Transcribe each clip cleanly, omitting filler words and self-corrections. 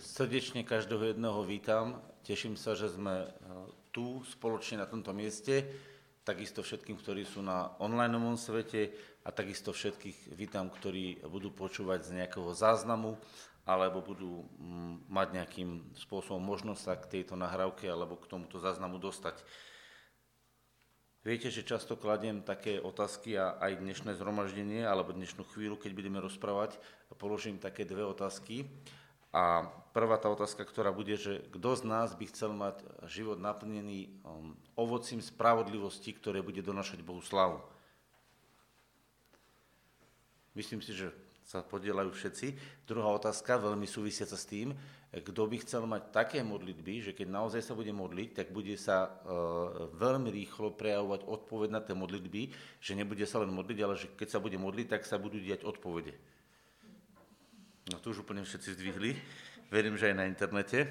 Srdečne každého jedného vítam. Teším sa, že sme tu spoločne na tomto mieste. Takisto všetkým, ktorí sú na onlineovom svete a takisto všetkých vítam, ktorí budú počúvať z nejakého záznamu alebo budú mať nejakým spôsobom možnosť sa k tejto nahrávke alebo k tomuto záznamu dostať. Viete, že často kladiem také otázky a aj dnešné zhromaždenie alebo dnešnú chvíľu, keď budeme rozprávať, položím také dve otázky. A prvá tá otázka, ktorá bude, že kto z nás by chcel mať život naplnený ovocím spravodlivosti, ktoré bude donášať Bohu slávu? Myslím si, že sa podielajú všetci. Druhá otázka, veľmi súvisiaca s tým, kto by chcel mať také modlitby, že keď naozaj sa bude modliť, tak bude sa veľmi rýchlo prejavovať odpoveď na tie modlitby, že nebude sa len modliť, ale že keď sa bude modliť, tak sa budú diať odpovede. No to už úplne všetci zdvihli, verím, že aj na internete.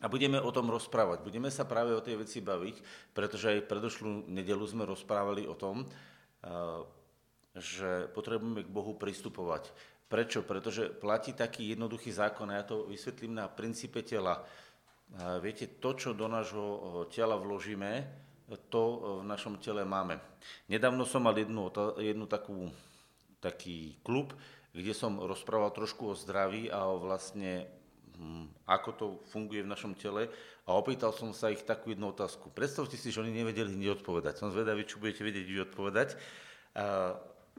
A budeme o tom rozprávať, budeme sa práve o tej veci baviť, pretože aj predošlú nedeľu sme rozprávali o tom, že potrebujeme k Bohu pristupovať. Prečo? Pretože platí taký jednoduchý zákon a ja to vysvetlím na princípe tela. Viete, to, čo do nášho tela vložíme, to v našom tele máme. Nedávno som mal taký klub, kde som rozprával trošku o zdraví a o vlastne, ako to funguje v našom tele a opýtal som sa ich takú jednu otázku. Predstavte si, že oni nevedeli hneď odpovedať. Som zvedavý, čo budete vedieť vy odpovedať.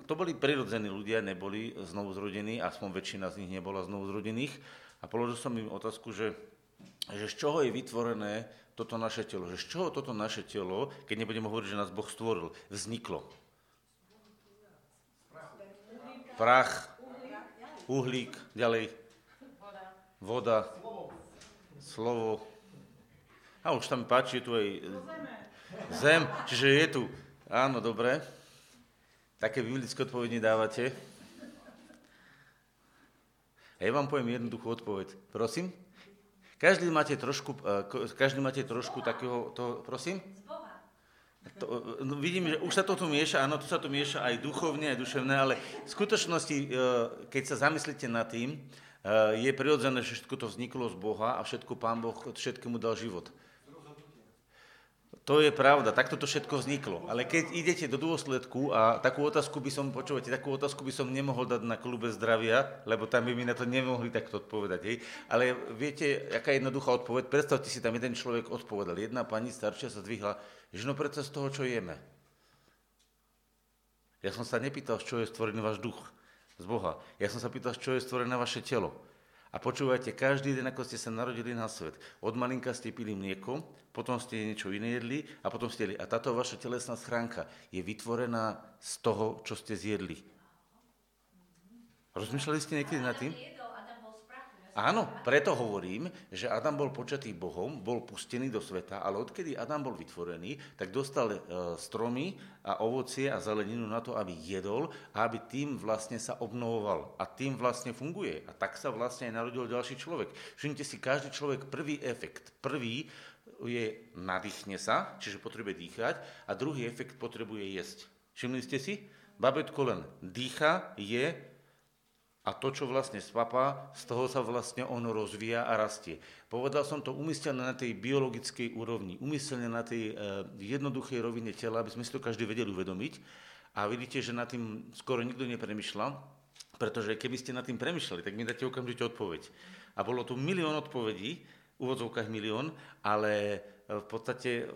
To boli prirodzení ľudia, neboli znovuzrodení, aspoň väčšina z nich nebola znovuzrodených a položil som im otázku, že z čoho je vytvorené toto naše telo, že z čoho toto naše telo, keď nebudeme hovoriť, že nás Boh stvoril, vzniklo. Prach. Uhlík, ďalej, voda, slovo, a už tam páči, je tu aj zem, čiže je tu, áno, dobre, také biblické odpovede dávate. A ja vám poviem jednoduchú odpoveď, prosím, každý máte trošku takého toho, prosím? To, no vidím, že už sa to tu mieša, áno, tu sa to mieša aj duchovne, aj duševne, ale v skutočnosti, keď sa zamyslíte nad tým, je prirodzené, že všetko to vzniklo z Boha a všetko Pán Boh všetkému dal život. To je pravda, takto to všetko vzniklo. Ale keď idete do dôsledku a takú otázku by som nemohol dať na klube zdravia, lebo tam by mi na to nemohli takto odpovedať. Hej. Ale viete, aká jednoduchá odpoveď? Predstavte si, tam jeden človek odpovedal. Jedna pani staršia sa zdvihla, že no predsa z toho, čo jeme. Ja som sa nepýtal, z čoho je stvorený váš duch, z Boha. Ja som sa pýtal, z čoho je stvorené vaše telo. A počúvajte, každý deň, ako ste sa narodili na svet, od malinka ste pili mlieko, potom ste niečo iné jedli a potom ste jedli. A táto vaša telesná schránka je vytvorená z toho, čo ste zjedli. Rozmýšľali ste niekedy nad tým? Áno, preto hovorím, že Adam bol počatý Bohom, bol pustený do sveta, ale odkedy Adam bol vytvorený, tak dostal stromy a ovocie a zeleninu na to, aby jedol a aby tým vlastne sa obnovoval a tým vlastne funguje. A tak sa vlastne aj narodil ďalší človek. Všimnite si, každý človek prvý efekt, prvý je nadýchne sa, čiže potrebuje dýchať a druhý efekt potrebuje jesť. Všimli ste si? Babetko len dýcha, je. A to, čo vlastne spapá, z toho sa vlastne ono rozvíja a rastie. Povedal som to úmyselne na tej biologickej úrovni, úmyselne na tej jednoduchej rovine tela, aby sme si to každý vedeli uvedomiť. A vidíte, že nad tým skoro nikto nepremýšľa, pretože keby ste nad tým premýšľali, tak mi dáte okamžite odpoveď. A bolo tu milión odpovedí, v úvodzovkách milión, ale v podstate...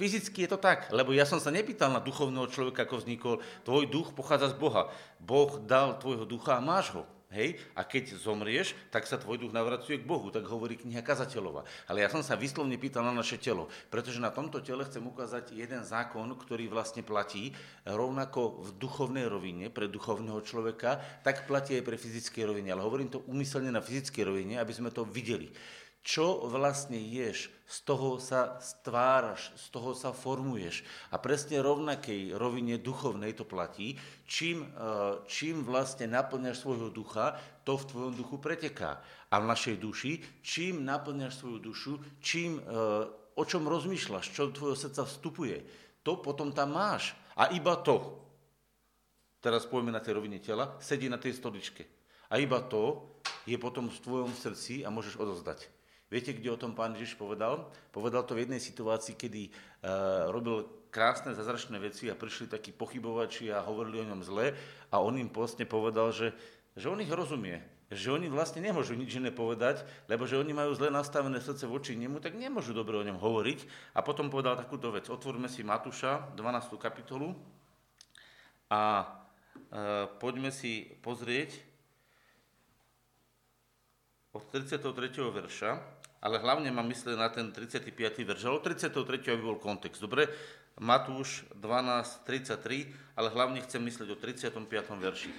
Fyzicky je to tak, lebo ja som sa nepýtal na duchovného človeka, ako vznikol. Tvoj duch pochádza z Boha. Boh dal tvojho ducha a máš ho. Hej? A keď zomrieš, tak sa tvoj duch navracuje k Bohu, tak hovorí kniha Kazateľova. Ale ja som sa výslovne pýtal na naše telo, pretože na tomto tele chcem ukázať jeden zákon, ktorý vlastne platí rovnako v duchovnej rovine pre duchovného človeka, tak platí aj pre fyzickej rovine. Ale hovorím to úmyselne na fyzickej rovine, aby sme to videli. Čo vlastne ješ, z toho sa stváraš, z toho sa formuješ. A presne rovnakej rovine duchovnej to platí. Čím vlastne naplňaš svojho ducha, to v tvojom duchu preteká. A v našej duši, čím naplňaš svoju dušu, o čom rozmýšľaš, čo do tvojho srdca vstupuje, to potom tam máš. A iba to, teraz pojme na tej rovine tela, sedí na tej stoličke. A iba to je potom v tvojom srdci a môžeš odozdať. Viete, kde o tom pán Ježiš povedal? Povedal to v jednej situácii, kedy robil krásne zázračné veci a prišli takí pochybovači a hovorili o ňom zle a on im postne povedal, že on ich rozumie, že oni vlastne nemôžu nič iné povedať, lebo že oni majú zle nastavené srdce voči nemu, tak nemôžu dobre o ňom hovoriť. A potom povedal takúto vec. Otvorme si Matúša, 12. kapitolu a poďme si pozrieť od 33. verša, ale hlavne mám mysleť na ten 35. verš, ale od 33. aby bol kontext. Dobre, Matúš 12.33, ale hlavne chcem mysleť o 35. verši.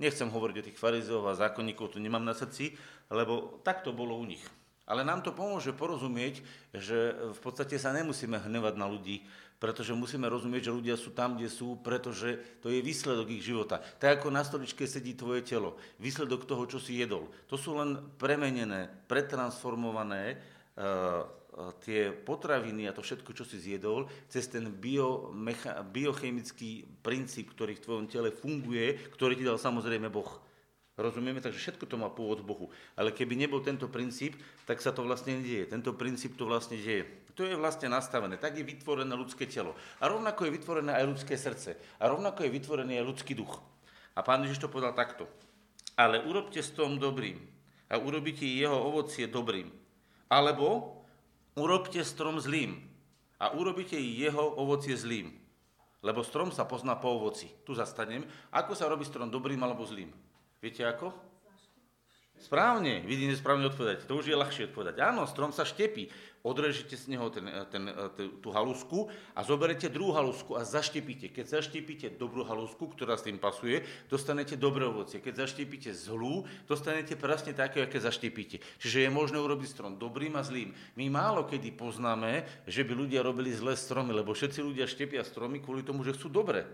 Nechcem hovoriť o tých farizeov a zákonníkov, to nemám na srdci, lebo tak to bolo u nich. Ale nám to pomôže porozumieť, že v podstate sa nemusíme hnevať na ľudí, pretože musíme rozumieť, že ľudia sú tam, kde sú, pretože to je výsledok ich života. Tak ako na stoličke sedí tvoje telo, výsledok toho, čo si jedol. To sú len premenené, pretransformované tie potraviny a to všetko, čo si zjedol, cez ten biochemický princíp, ktorý v tvojom tele funguje, ktorý ti dal samozrejme Boh. Rozumieme, takže všetko to má pôvod Bohu. Ale keby nebol tento princíp, tak sa to vlastne nedieje. Tento princíp to vlastne deje. To je vlastne nastavené. Tak je vytvorené ľudské telo. A rovnako je vytvorené aj ľudské srdce. A rovnako je vytvorený aj ľudský duch. A pán Ježiš to povedal takto. Ale urobte s tom dobrým a urobite jeho ovocie dobrým. Alebo urobte strom zlým a urobite jeho ovocie zlým. Lebo strom sa pozná po ovoci. Tu zastanem. Ako sa robí strom dobrým alebo zlým? Viete ako? Správne, vidíte, správne odpovedáte. To už je ľahšie odpovedať. Áno, strom sa štepí. Odrežite z neho tú halusku a zoberete druhú halusku a zaštepíte. Keď zaštepíte dobrú halusku, ktorá s tým pasuje, dostanete dobré ovocie. Keď zaštepíte zlú, dostanete presne také, aké zaštepíte. Čiže je možné urobiť strom dobrým a zlým. My málo kedy poznáme, že by ľudia robili zlé stromy, lebo všetci ľudia štepia stromy kvôli tomu, že chcú dobré.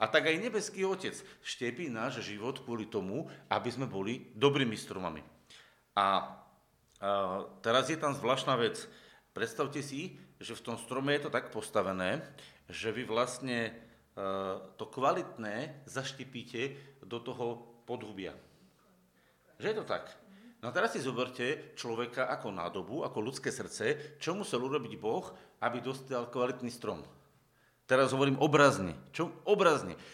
A tak aj nebeský Otec štepí náš život kvôli tomu, aby sme boli dobrými stromami. A teraz je tam zvláštna vec. Predstavte si, že v tom strome je to tak postavené, že vy vlastne to kvalitné zaštepíte do toho podhubia. Že je to tak? No teraz si zoberte človeka ako nádobu, ako ľudské srdce, čo musel urobiť Boh, aby dostal kvalitný strom. Teraz hovorím obrazne.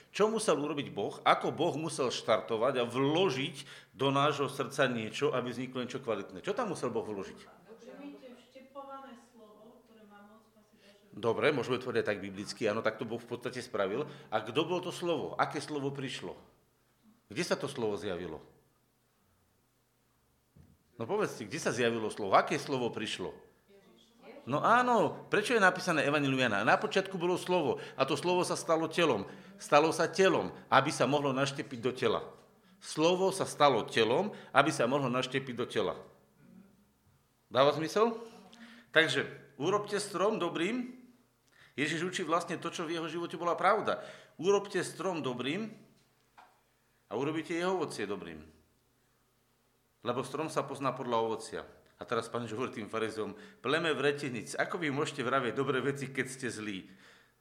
Čo musel urobiť Boh? Ako Boh musel štartovať a vložiť do nášho srdca niečo, aby vzniklo niečo kvalitné? Čo tam musel Boh vložiť? Dobre, môžeme to povedať tak biblicky. Áno, tak to Boh v podstate spravil. A kto bolo to slovo? Aké slovo prišlo? Kde sa to slovo zjavilo? No povedz si, kde sa zjavilo slovo? Aké slovo prišlo? No áno, prečo je napísané Evanjelium Jana? Na počiatku bolo slovo a to slovo sa stalo telom. Stalo sa telom, aby sa mohlo naštepiť do tela. Slovo sa stalo telom, aby sa mohlo naštepiť do tela. Dáva zmysel? Takže urobte strom dobrým. Ježiš učí vlastne to, čo v jeho živote bola pravda. Urobte strom dobrým a urobite jeho ovocie dobrým. Lebo strom sa pozná podľa ovocia. A teraz pán hovorí tým farizom, pleme vretenic, ako vy môžete vraviť dobré veci, keď ste zlí?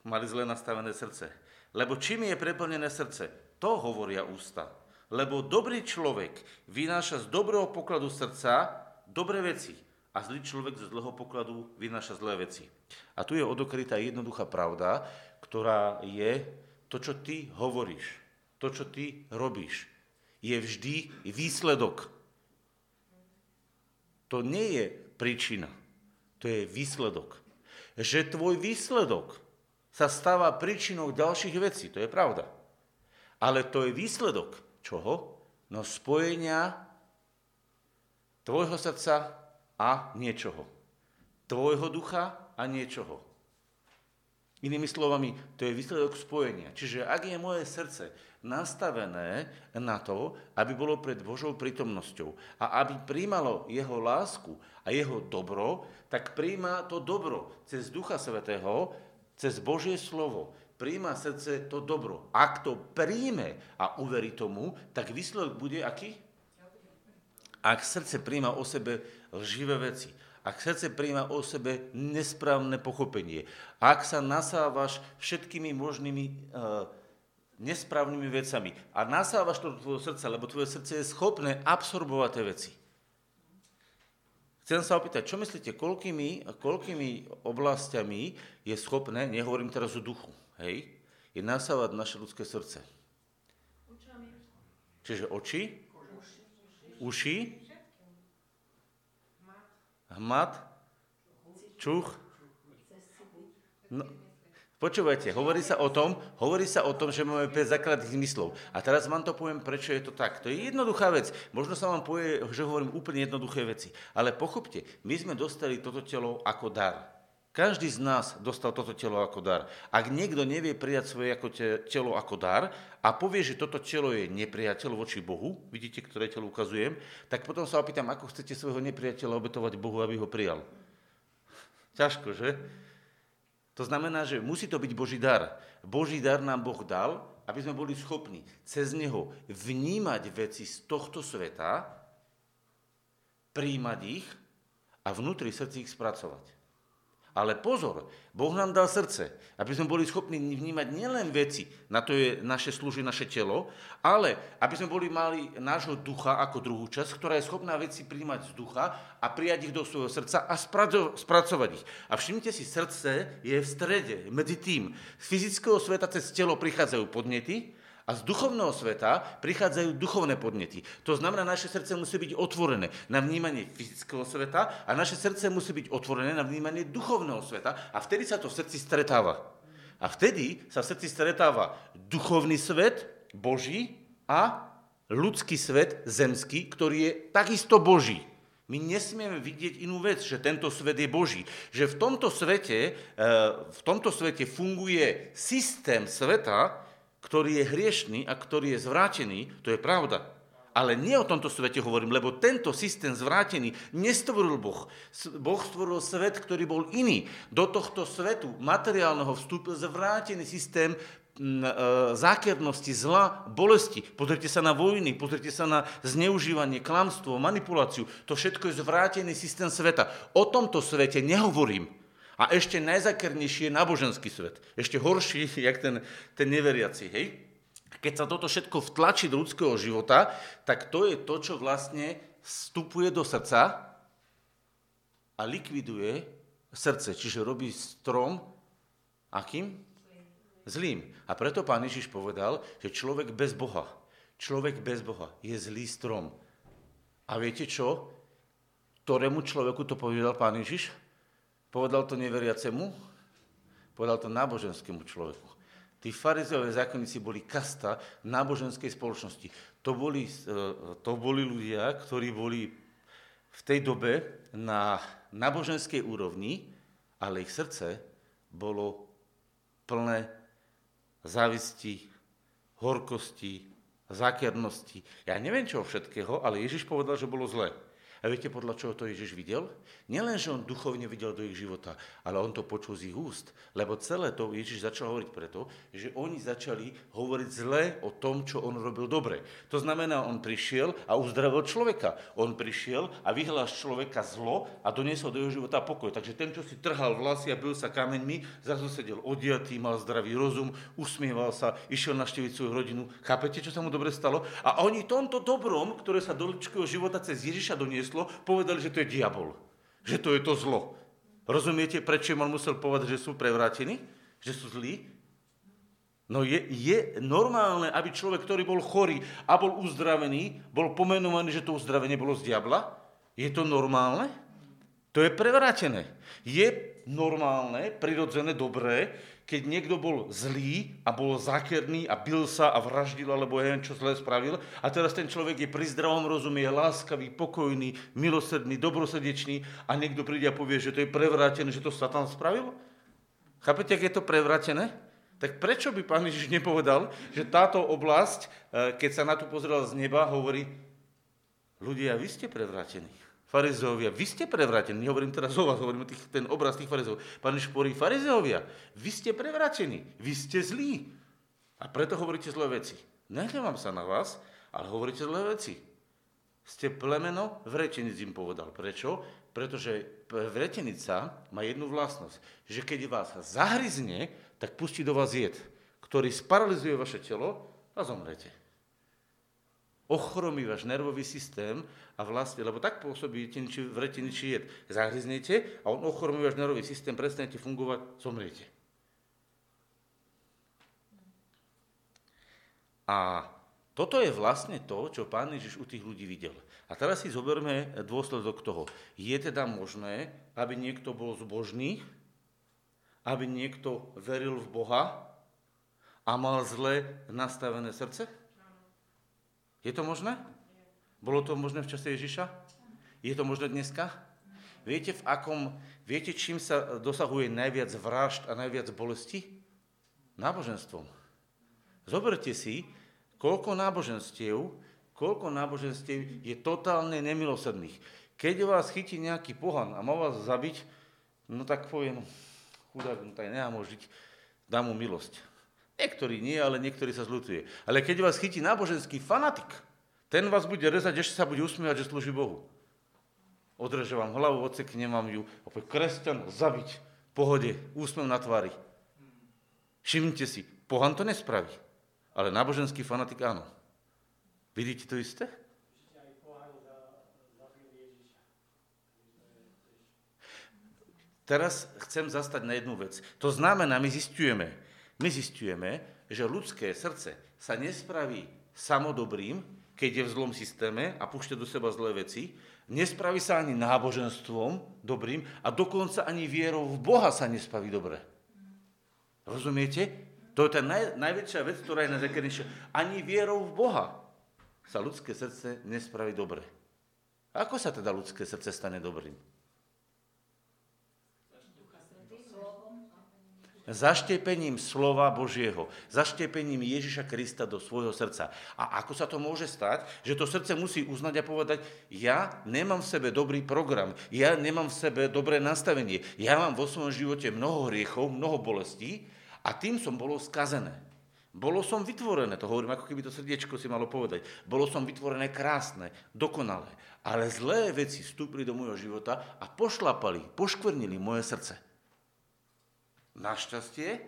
Mali zle nastavené srdce. Lebo čím je preplnené srdce? To hovoria ústa. Lebo dobrý človek vynáša z dobrého pokladu srdca dobré veci. A zlý človek zo zlého pokladu vynáša zlé veci. A tu je odokrytá jednoduchá pravda, ktorá je to, čo ty hovoríš, to, čo ty robíš, je vždy výsledok. To nie je príčina, to je výsledok. Že tvoj výsledok sa stáva príčinou ďalších vecí, to je pravda. Ale to je výsledok čoho? No spojenia tvojho srdca a niečoho. Tvojho ducha a niečoho. Inými slovami, to je výsledok spojenia. Čiže ak je moje srdce nastavené na to, aby bolo pred Božou prítomnosťou a aby príjmalo jeho lásku a jeho dobro, tak príjma to dobro cez Ducha Svätého, cez Božie slovo. Príjma srdce to dobro. Ak to príjme a uverí tomu, tak výsledok bude aký? Ak srdce príjma o sebe lživé veci, ak srdce príjma o sebe nesprávne pochopenie, ak sa nasávaš všetkými možnými nesprávnymi vecami. A nasávaš to do tvojho srdca, lebo tvoje srdce je schopné absorbovať tie veci. Chcem sa opýtať, čo myslíte, koľkými oblastiami je schopné, nehovorím teraz o duchu, hej, je nasávať naše ľudské srdce? Očami. Čiže oči, uši, hmat, čuch. No, počúvajte, hovorí sa o tom, že máme 5 základných zmyslov. A teraz vám to poviem, prečo je to tak. To je jednoduchá vec. Možno sa vám povie, že hovorím úplne jednoduché veci. Ale pochopte, my sme dostali toto telo ako dar. Každý z nás dostal toto telo ako dar. Ak niekto nevie prijať svoje telo ako dar a povie, že toto telo je nepriateľ voči Bohu, vidíte, ktoré telo ukazujem, tak potom sa opýtam, ako chcete svojho nepriateľa obetovať Bohu, aby ho prijal. Ťažko, že? To znamená, že musí to byť Boží dar. Boží dar nám Boh dal, aby sme boli schopní cez neho vnímať veci z tohto sveta, prijímať ich a vnútri srdci ich spracovať. Ale pozor, Boh nám dal srdce, aby sme boli schopní vnímať nielen veci, na to je naše slúži, naše telo, ale aby sme mali nášho ducha ako druhú časť, ktorá je schopná veci prijímať z ducha a prijať ich do svojho srdca a spracovať ich. A všimnite si, srdce je v strede, medzi tým. Z fyzického sveta cez telo prichádzajú podnety a z duchovného sveta prichádzajú duchovné podnety. To znamená, naše srdce musí byť otvorené na vnímanie fyzického sveta a naše srdce musí byť otvorené na vnímanie duchovného sveta a vtedy sa to v srdci stretáva. A vtedy sa v srdci stretáva duchovný svet, Boží, a ľudský svet, zemský, ktorý je takisto Boží. My nesmieme vidieť inú vec, že tento svet je Boží. Že v tomto svete funguje systém sveta, ktorý je hriešný a ktorý je zvrátený, to je pravda. Ale nie o tomto svete hovorím, lebo tento systém zvrátený nestvoril Boh. Boh stvoril svet, ktorý bol iný. Do tohto svetu materiálneho vstúpil zvrátený systém zákernosti, zla, bolesti. Pozrite sa na vojny, pozrite sa na zneužívanie, klamstvo, manipuláciu. To všetko je zvrátený systém sveta. O tomto svete nehovorím. A ešte najzakernejší je náboženský svet. Ešte horší, jak ten neveriaci, hej? Keď sa toto všetko vtlačí do ľudského života, tak to je to, čo vlastne vstupuje do srdca a likviduje srdce. Čiže robí strom akým? Zlým. A preto Pán Ježiš povedal, že človek bez Boha je zlý strom. A viete čo? Ktorému človeku to povedal Pán Ježiš? Povedal to neveriacemu, povedal to náboženskému človeku. Tí farizeové zákonníci boli kasta náboženskej spoločnosti. To boli ľudia, ktorí boli v tej dobe na náboženskej úrovni, ale ich srdce bolo plné závisti, horkosti, zákernosti. Ja neviem čoho všetkého, ale Ježiš povedal, že bolo zlé. A viete, podľa čoho to Ježiš videl? Nielen, že on duchovne videl do ich života, ale on to počul z ich úst. Lebo celé to Ježiš začal hovoriť preto, že oni začali hovoriť zle o tom, čo on robil dobre. To znamená, on prišiel a uzdravil človeka. On prišiel a vyhľal z človeka zlo a doniesol do jeho života pokoj. Takže ten, čo si trhal vlasy a bil sa kameňmi, zrazu sedel odiatý, mal zdravý rozum, usmieval sa, išiel navštíviť svoju rodinu. Chápete, čo sa mu dobre stalo? A oni tomto dobrom, ktoré sa do ľudského života cez Ježiša donieslo, povedali, že to je diabol, že to je to zlo. Rozumiete, prečo on musel povedať, že sú prevrátení, že sú zlí? No je normálne, aby človek, ktorý bol chorý a bol uzdravený, bol pomenovaný, že to uzdravenie bolo z diabla? Je to normálne? To je prevrátené. Je normálne, prirodzené, dobré, keď niekto bol zlý a bol zákerný a bil sa a vraždil, alebo ja neviem, čo zlé spravil. A teraz ten človek je pri zdravom rozume, je láskavý, pokojný, milosrdný, dobrosrdečný a niekto príde a povie, že to je prevrátené, že to Satan spravil? Chápete, ak je to prevrátené? Tak prečo by Pán Ježiš nepovedal, že táto oblasť, keď sa na to pozeral z neba, hovorí, ľudia, vy ste prevrátení. Farizeovia, vy ste prevrátení. Nehovorím teraz o vás, hovorím ten obraz tých farizeov. Pán Šporí, farizeovia, vy ste prevrátení, vy ste zlí. A preto hovoríte zlé veci. Nehnevam sa na vás, ale hovoríte zlé veci. Ste plemeno vrečenic, im povedal. Prečo? Pretože vretenica má jednu vlastnosť, že keď vás zahryzne, tak pustí do vás jed, ktorý sparalyzuje vaše telo a zomrete. Ochromí váš nervový systém a vlastne, lebo tak pôsobí vretenčí jed. Zahryznete a on ochromí váš nervový systém, prestanete fungovať, zomriete. A toto je vlastne to, čo Pán Ježiš u tých ľudí videl. A teraz si zoberme dôsledok toho. Je teda možné, aby niekto bol zbožný, aby niekto veril v Boha a mal zle nastavené srdce? Je to možné? Bolo to možné v čase Ježiša? Je to možné dneska? Viete, viete čím sa dosahuje najviac vražd a najviac bolesti? Náboženstvom. Zoberte si, koľko náboženstiev je totálne nemilosrdných. Keď vás chytí nejaký pohan a má vás zabiť, no tak poviem, chudák, no tak nemám žiť, dám mu milosť. Niektorí nie, ale niektorí sa zľutuje. Ale keď vás chytí náboženský fanatik, ten vás bude rezať, ešte sa bude usmievať, že slúži Bohu. Odreže vám hlavu, odsekne vám ju, a povie, kresťan, zabiť, pohode, úsmev na tvári. Všimnite si, pohan to nespraví. Ale náboženský fanatik áno. Vidíte to isté? Teraz chcem zastať na jednu vec. To znamená, my zistujeme, že ľudské srdce sa nespraví samodobrým, keď je v zlom systéme a púšťa do seba zlé veci, nespraví sa ani náboženstvom dobrým a dokonca ani vierou v Boha sa nespraví dobre. Rozumiete? To je tá najväčšia vec, ktorá je najzakrnejšia. Ani vierou v Boha sa ľudské srdce nespraví dobre. Ako sa teda ľudské srdce stane dobrým? Zaštiepením slova Božieho. Zaštiepením Ježiša Krista do svojho srdca. A ako sa to môže stať? Že to srdce musí uznať a povedať, ja nemám v sebe dobrý program, ja nemám v sebe dobré nastavenie, ja mám vo svojom živote mnoho hriechov, mnoho bolestí, a tým som bolo skazené. Bolo som vytvorené, to hovorím, ako keby to srdiečko si malo povedať. Bolo som vytvorené krásne, dokonalé. Ale zlé veci vstúpili do môjho života a poškvrnili moje srdce. Našťastie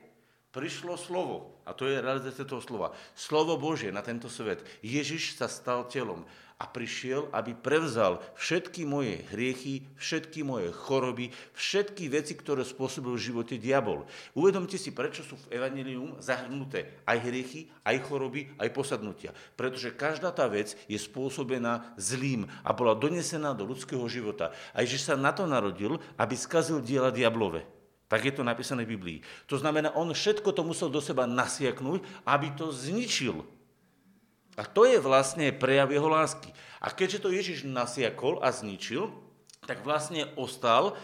prišlo slovo. A to je realizácia toho slova. Slovo Božie na tento svet. Ježiš sa stal telom a prišiel, aby prevzal všetky moje hriechy, všetky moje choroby, všetky veci, ktoré spôsobil v živote diabol. Uvedomte si, prečo sú v evanjelium zahrnuté aj hriechy, aj choroby, aj posadnutia. Pretože každá tá vec je spôsobená zlým a bola donesená do ľudského života. A Ježiš sa na to narodil, aby skazil diela diablove. Tak je to napísané v Biblii. To znamená, on všetko to musel do seba nasiaknúť, aby to zničil. A to je vlastne prejav jeho lásky. A keďže to Ježiš nasiakol a zničil, tak vlastne ostal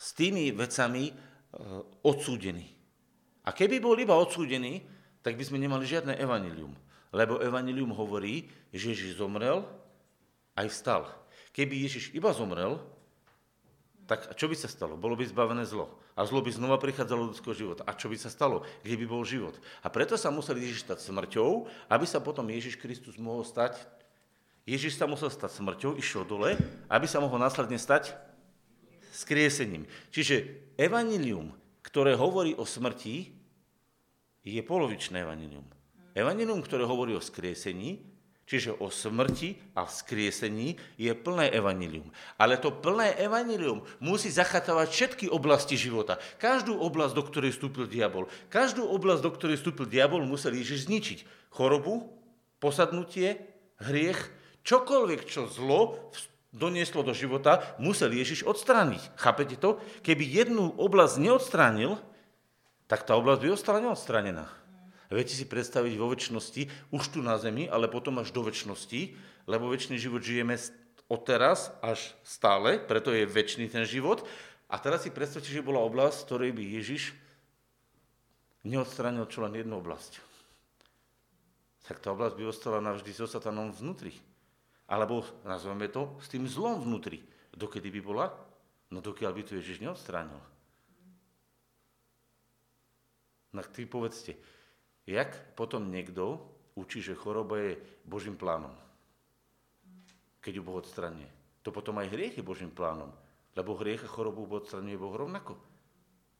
s tými vecami odsúdený. A keby bol iba odsúdený, tak by sme nemali žiadne evanjelium. Lebo evanjelium hovorí, že Ježiš zomrel aj vstal. Keby Ježiš iba zomrel, tak čo by sa stalo? Bolo by zbavené zlo. A zlo by znova prichádzalo do ľudského života. A čo by sa stalo? Kde by bol život? A preto sa musel Ježiš stať smrťou, aby sa potom Ježiš Kristus mohol stať. Ježiš sa musel stať smrťou, išiel dole, aby sa mohol následne stať skriesením. Čiže evanjelium, ktoré hovorí o smrti, je polovičné evanjelium. Evanjelium, ktoré hovorí o skriesení, čiže o smrti a vzkriesení je plné evanjelium. Ale to plné evanjelium musí zachytávať všetky oblasti života. Každú oblasť, do ktorej vstúpil diabol. Každú oblasť, do ktorej vstúpil diabol, musel Ježiš zničiť. Chorobu, posadnutie, hriech, čokoľvek, čo zlo donieslo do života, musel Ježiš odstrániť. Chápete to? Keby jednu oblasť neodstránil, tak tá oblasť by ostala neodstránená. Viete si predstaviť vo večnosti, už tu na zemi, ale potom až do večnosti, lebo večný život žijeme od teraz až stále, preto je večný ten život. A teraz si predstavte, že bola oblasť, ktorej by Ježiš neodstránil čo len jednu oblasť. Tak tá oblasť by ostala navždy so satanom vnútri. Alebo, nazveme to, s tým zlom vnútri. Dokedy by bola? No dokiaľ by to Ježiš neodstránil. Tak ty povedzte, jak potom niekto učí, že choroba je Božím plánom, keď ju Boh odstraňuje? To potom aj hriech je Božím plánom, lebo hriech a chorobu odstraňuje Boh rovnako.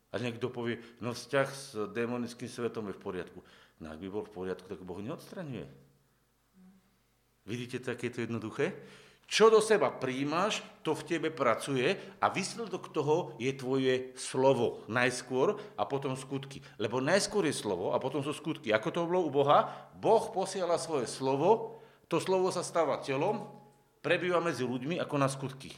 A niekto povie, no vzťah s démonickým svetom je v poriadku. No ak by bol v poriadku, tak Boh neodstraňuje. Vidíte, tak je to jednoduché? Čo do seba príjmaš, to v tebe pracuje a výsledok toho je tvoje slovo najskôr a potom skutky. Lebo najskôr je slovo a potom sú skutky. Ako to bolo u Boha? Boh posiela svoje slovo, to slovo sa stáva telom, prebýva medzi ľuďmi ako na skutky.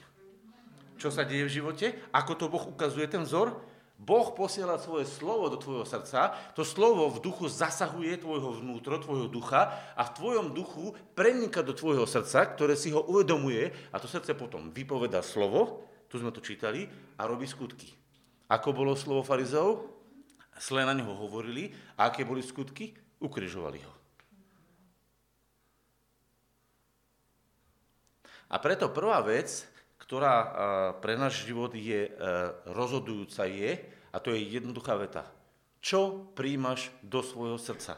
Čo sa deje v živote? Ako to Boh ukazuje ten vzor? Boh posiela svoje slovo do tvojho srdca, to slovo v duchu zasahuje tvojho vnútro, tvojho ducha a v tvojom duchu prenika do tvojho srdca, ktoré si ho uvedomuje a to srdce potom vypovedá slovo, tu sme to čítali, a robí skutky. Ako bolo slovo farizeov? Zle na neho hovorili a aké boli skutky? Ukrižovali ho. A preto prvá vec, ktorá pre náš život je rozhodujúca je, a to je jednoduchá veta. Čo príjmaš do svojho srdca?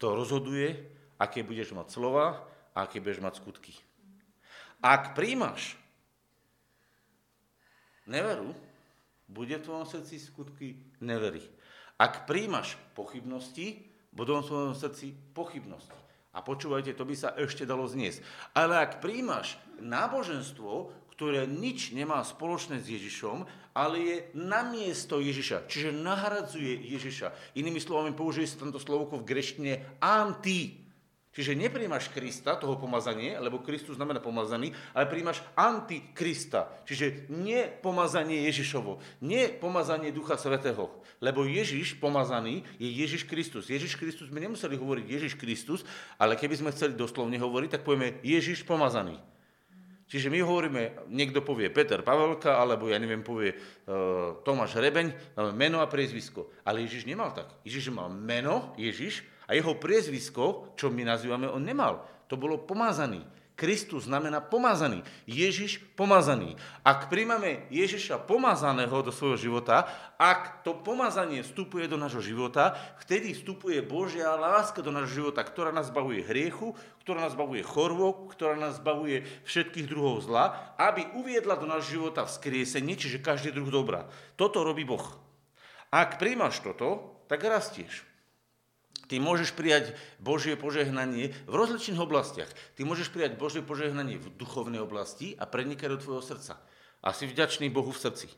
To rozhoduje, aké budeš mať slova a aké budeš mať skutky. Ak príjmaš neveru, bude v tvojom srdci skutky nevery. Ak príjmaš pochybnosti, budú v tvojom srdci pochybnosti. A počúvajte, to by sa ešte dalo zniesť. Ale ak príjmaš náboženstvo, ktoré nič nemá spoločné s Ježišom, ale je namiesto Ježiša, čiže nahradzuje Ježiša. Inými slovami, použije sa tento slovko v greštine anti. Čiže nepríjmaš Krista, toho pomazanie, lebo Kristus znamená pomazaný, ale príjmaš antikrista, čiže nepomazanie Ježišovo, nepomazanie Ducha Svätého, lebo Ježiš pomazaný je Ježiš Kristus. Ježiš Kristus, my nemuseli hovoriť Ježiš Kristus, ale keby sme chceli doslovne hovoriť, tak povieme Ježiš pomazaný. Čiže my hovoríme, niekto povie Peter Pavelka, alebo ja neviem, povie Tomáš Rebeň, máme meno a priezvisko. Ale Ježiš nemal tak. Ježiš mal meno, Ježiš, a jeho priezvisko, čo my nazývame, on nemal. To bolo pomazaný. Kristus znamená pomazaný. Ježiš pomazaný. Ak príjmame Ježiša pomazaného do svojho života, ak to pomazanie vstupuje do nášho života, vtedy vstupuje Božia láska do nášho života, ktorá nás zbavuje hriechu, ktorá nás zbavuje chorôb, ktorá nás zbavuje všetkých druhov zla, aby uviedla do nášho života vzkriesenie, čiže každý druh dobra. Toto robí Boh. Ak príjmaš toto, tak rastieš. Ty môžeš prijať Božie požehnanie v rozličných oblastiach. Ty môžeš prijať Božie požehnanie v duchovnej oblasti a prenikať do tvojho srdca. A si vďačný Bohu v srdci.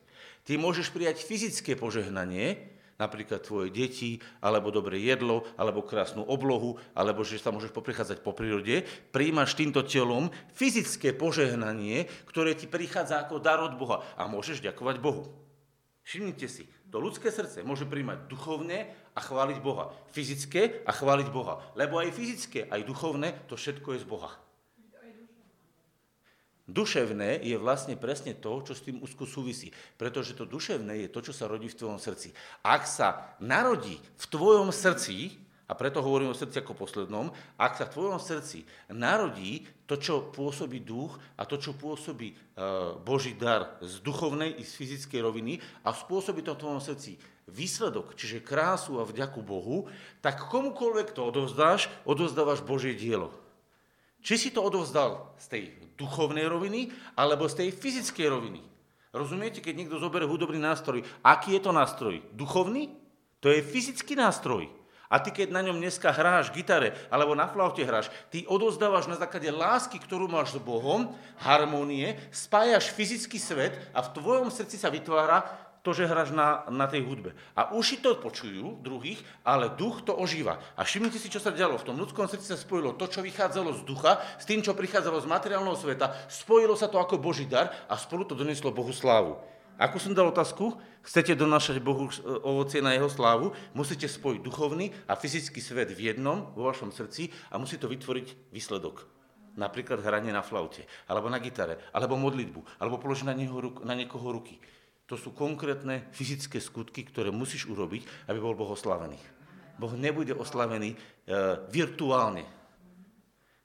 Ty môžeš prijať fyzické požehnanie, napríklad tvoje deti, alebo dobré jedlo, alebo krásnu oblohu, alebo že sa môžeš poprichádzať po prírode, prijímaš týmto telom fyzické požehnanie, ktoré ti prichádza ako dar od Boha a môžeš ďakovať Bohu. Všimnite si, to ľudské srdce môže prijímať duchovné a chváliť Boha, fyzické a chváliť Boha, lebo aj fyzické, aj duchovné, to všetko je z Boha. Duševné je vlastne presne to, čo s tým úzko súvisí. Pretože to duševné je to, čo sa rodí v tvojom srdci. Ak sa narodí v tvojom srdci, a preto hovorím o srdci ako poslednom, ak sa v tvojom srdci narodí to, čo pôsobí duch a to, čo pôsobí Boží dar z duchovnej i z fyzickej roviny a spôsobí to v tvojom srdci výsledok, čiže krásu a vďaku Bohu, tak komukoľvek to odovzdáš, odovzdávaš Božie dielo. Či si to odovzdal z tej duchovnej roviny, alebo z tej fyzickej roviny. Rozumiete, keď niekto zoberie hudobný nástroj, aký je to nástroj? Duchovný? To je fyzický nástroj. A ty, keď na ňom dneska hráš gitare, alebo na flaute hráš, ty odovzdávaš na základe lásky, ktorú máš s Bohom, harmonie, spájaš fyzický svet a v tvojom srdci sa vytvára to, že hráš na tej hudbe. A uši to počujú druhých, ale duch to ožíva. A všimnite si, čo sa dialo. V tom ľudskom srdci sa spojilo to, čo vychádzalo z ducha, s tým, čo prichádzalo z materiálneho sveta. Spojilo sa to ako Boží dar a spolu to doneslo Bohu slávu. Ako som dal otázku, chcete donášať Bohu ovocie na jeho slávu, musíte spojiť duchovný a fyzický svet v jednom, vo vašom srdci a musí to vytvoriť výsledok. Napríklad hranie na flaute, alebo na gitare, alebo modlitbu, alebo položiť na niekoho ruky. To sú konkrétne fyzické skutky, ktoré musíš urobiť, aby bol Boh oslavený. Boh nebude oslavený virtuálne.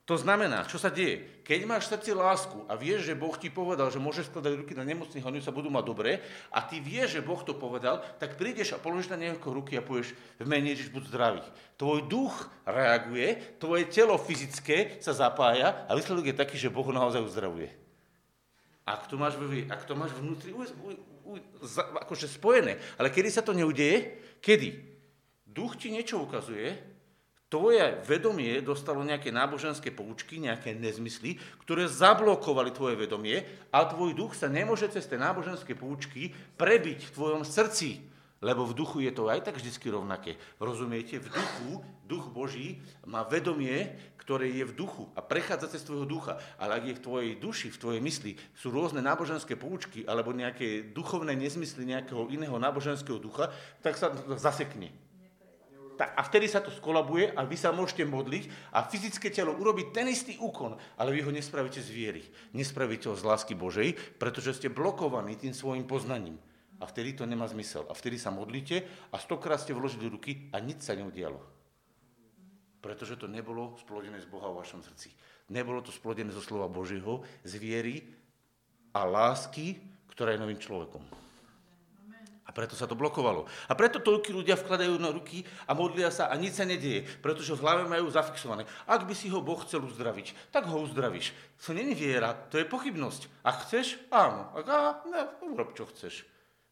To znamená, čo sa deje? Keď máš v srdci lásku a vieš, že Boh ti povedal, že môžeš skladať ruky na nemocných, oni sa budú mať dobre, a ty vieš, že Boh to povedal, tak prídeš a položíš na niekoho ruky a povieš v mene Ježiš buď zdravý. Tvoj duch reaguje, tvoje telo fyzické sa zapája a výsledok je taký, že Boh naozaj uzdravuje. Ak to máš vnútri akože spojené. Ale kedy sa to neudeje? Kedy? Duch ti niečo ukazuje, tvoje vedomie dostalo nejaké náboženské poučky, nejaké nezmysly, ktoré zablokovali tvoje vedomie a tvoj duch sa nemôže cez tie náboženské poučky prebiť v tvojom srdci, lebo v duchu je to aj tak vždycky rovnaké. Rozumiete? V duchu, duch Boží má vedomie, ktoré je v duchu a prechádza cez tvojho ducha. Ale ak je v tvojej duši, v tvojej mysli sú rôzne náboženské poučky alebo nejaké duchovné nezmysly nejakého iného náboženského ducha, tak sa zasekne. Tak, a vtedy sa to skolabuje a vy sa môžete modliť a fyzické telo urobí ten istý úkon, ale vy ho nespravíte z viery. Nespravíte ho z lásky Božej, pretože ste blokovaní tým svojim poznaním. A vtedy to nemá zmysel. A vtedy sa modlíte a 100-krát ste vložili ruky a nič sa neudialo. Pretože to nebolo splodené z Boha vo vašom srdci. Nebolo to splodené zo slova Božieho, z viery a lásky, ktorá je novým človekom. A preto sa to blokovalo. A preto toľkí ľudia vkladajú na ruky a modlia sa a nič sa nedieje, pretože v hlave majú zafixované. Ak by si ho Boh chcel uzdraviť, tak ho uzdravíš. To není viera, to je pochybnosť. Ak chceš, áno. Ak urob, čo chceš.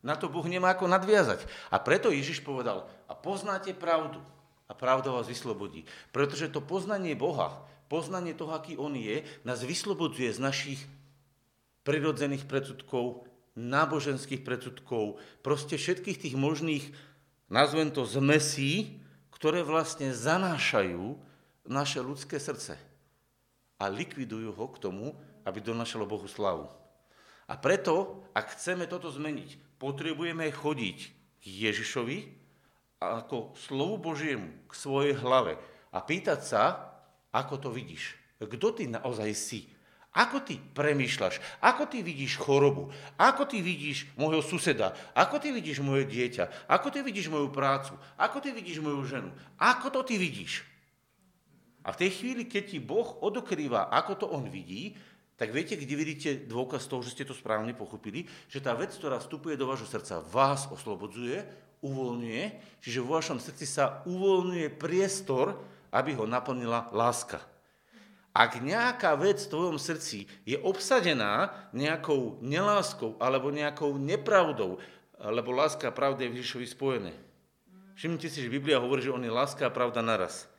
Na to Boh nemá ako nadviazať. A preto Ježiš povedal, a poznáte pravdu. A pravda vás vyslobodí. Pretože to poznanie Boha, poznanie toho, aký On je, nás vyslobodzuje z našich prirodzených predsudkov, náboženských predsudkov, proste všetkých tých možných, nazvem to, zmesí, ktoré vlastne zanášajú naše ľudské srdce a likvidujú ho k tomu, aby donášalo Bohu slávu. A preto, ak chceme toto zmeniť, potrebujeme chodiť k Ježišovi ako slovu Božiemu, k svojej hlave a pýtať sa, ako to vidíš, kto ty naozaj si. Ako ty premýšľaš? Ako ty vidíš chorobu? Ako ty vidíš môjho suseda? Ako ty vidíš moje dieťa? Ako ty vidíš moju prácu? Ako ty vidíš moju ženu? Ako to ty vidíš? A v tej chvíli, keď ti Boh odokrýva, ako to On vidí, tak viete, kde vidíte dôkaz toho, že ste to správne pochopili, že tá vec, ktorá vstupuje do vášho srdca, vás oslobodzuje, uvoľňuje, čiže vo vašom srdci sa uvoľňuje priestor, aby ho naplnila láska. Ak nejaká vec v tvojom srdci je obsadená nejakou neláskou alebo nejakou nepravdou, lebo láska a pravda je v Ježišovi spojené. Všimnite si, že Biblia hovorí, že on je láska a pravda naraz.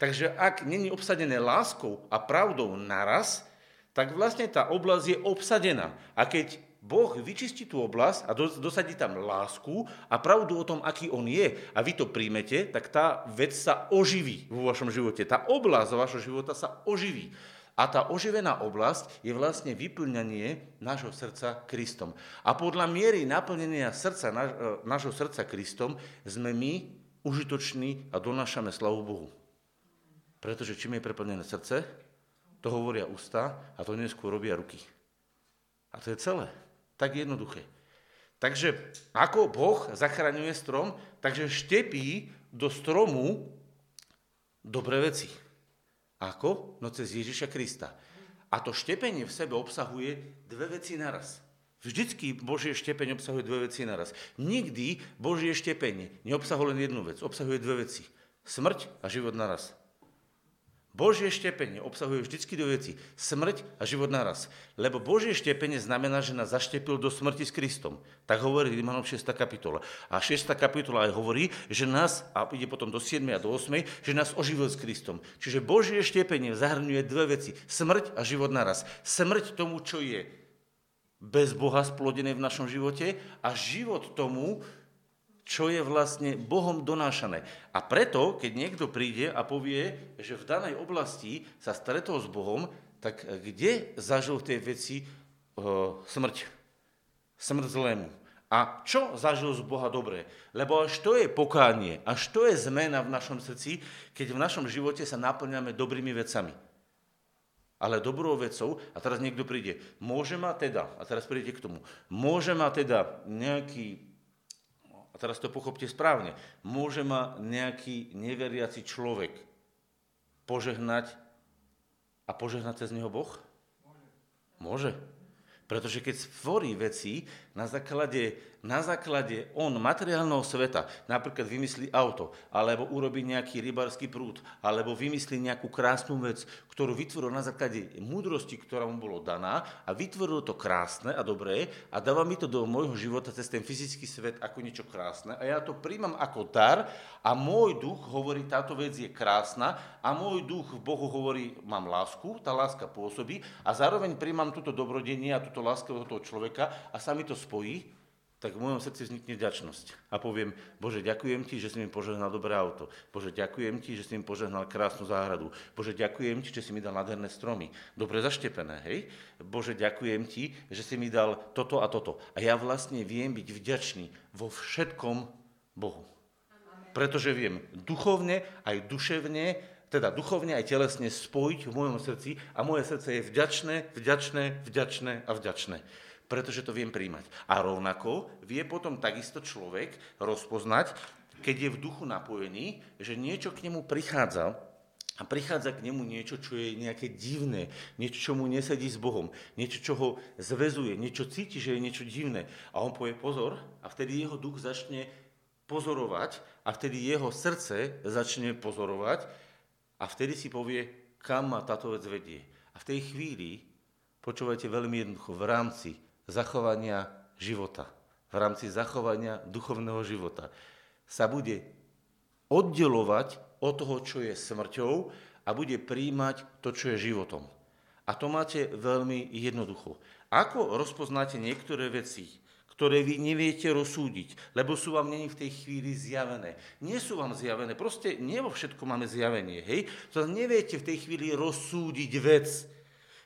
Takže ak není obsadené láskou a pravdou naraz, tak vlastne tá oblasť je obsadená. A keď Boh vyčistí tú oblasť a dosadí tam lásku a pravdu o tom, aký on je, a vy to príjmete, tak tá vec sa oživí vo vašom živote. Tá oblasť vašho života sa oživí. A tá oživená oblasť je vlastne vyplňanie nášho srdca Kristom. A podľa miery naplnenia srdca, nášho srdca Kristom sme my užitoční a donášame slavu Bohu. Pretože čím je preplnené srdce, to hovoria ústa a to neskôr robia ruky. A to je celé. Tak jednoduché. Takže ako Boh zachraňuje strom, takže štepí do stromu dobré veci. Ako? No cez Ježiša Krista. A to štepenie v sebe obsahuje dve veci naraz. Vždycky Božie štepenie obsahuje dve veci naraz. Nikdy Božie štepenie neobsahuje len jednu vec, obsahuje dve veci. Smrť a život naraz. Božie štepenie obsahuje vždycky dve veci. Smrť a život naraz. Lebo Božie štepenie znamená, že nás zaštepil do smrti s Kristom. Tak hovorí Rimanom 6. kapitola. A 6. kapitola aj hovorí, že nás, a ide potom do 7. a do 8., že nás oživil s Kristom. Čiže Božie štepenie zahrňuje dve veci. Smrť a život naraz. Smrť tomu, čo je bez Boha splodené v našom živote a život tomu, čo je vlastne Bohom donášané. A preto, keď niekto príde a povie, že v danej oblasti sa stretol s Bohom, tak kde zažil v tej veci smrť? Smrť zlému. A čo zažil z Boha dobré? Lebo až to je pokánie, až to je zmena v našom srdci, keď v našom živote sa naplňame dobrými vecami. Ale dobrou vecou, a teraz niekto príde, môže ma teda nejaký, a teraz to pochopte správne, môže ma nejaký neveriaci človek požehnať a požehnať cez neho Boh? Môže. Pretože keď stvorí veci na základe na základe on materiálneho sveta, napríklad vymyslí auto, alebo urobí nejaký rybársky prúd, alebo vymyslí nejakú krásnu vec, ktorú vytvoril na základe múdrosti, ktorá mu bolo daná a vytvoril to krásne a dobré a dáva mi to do môjho života cez ten fyzický svet ako niečo krásne a ja to príjmam ako dar a môj duch hovorí, táto vec je krásna a môj duch v Bohu hovorí, mám lásku, tá láska pôsobí a zároveň príjmam túto dobrodenie a túto lásku od toho človeka a sa mi to spojí, tak v mojom srdci vznikne vďačnosť. A poviem, Bože, ďakujem ti, že si mi požehnal dobré auto. Bože, ďakujem ti, že si mi požehnal krásnu záhradu. Bože, ďakujem ti, že si mi dal nádherné stromy. Dobre zaštepené, hej? Bože, ďakujem ti, že si mi dal toto a toto. A ja vlastne viem byť vďačný vo všetkom Bohu. Pretože viem duchovne, aj duševne, teda duchovne, aj telesne spojiť v mojom srdci a moje srdce je vďačné, vďačné, vďačné a vďačné. Pretože to viem príjmať. A rovnako vie potom takisto človek rozpoznať, keď je v duchu napojený, že niečo k nemu prichádza a prichádza k nemu niečo, čo je nejaké divné, niečo, čo mu nesedí s Bohom, niečo, čo ho zväzuje, niečo cíti, že je niečo divné. A on povie pozor a vtedy jeho duch začne pozorovať a vtedy jeho srdce začne pozorovať a vtedy si povie, kam ma táto vec vedie. A v tej chvíli, počúvajte veľmi jednoducho, v rámci zachovania života, v rámci zachovania duchovného života sa bude oddelovať od toho, čo je smrťou a bude príjmať to, čo je životom. A to máte veľmi jednoducho. Ako rozpoznáte niektoré veci, ktoré vy neviete rozsúdiť, lebo sú vám neni v tej chvíli zjavené. Nie sú vám zjavené, proste nie vo všetko máme zjavenie, hej? To neviete v tej chvíli rozsúdiť vec,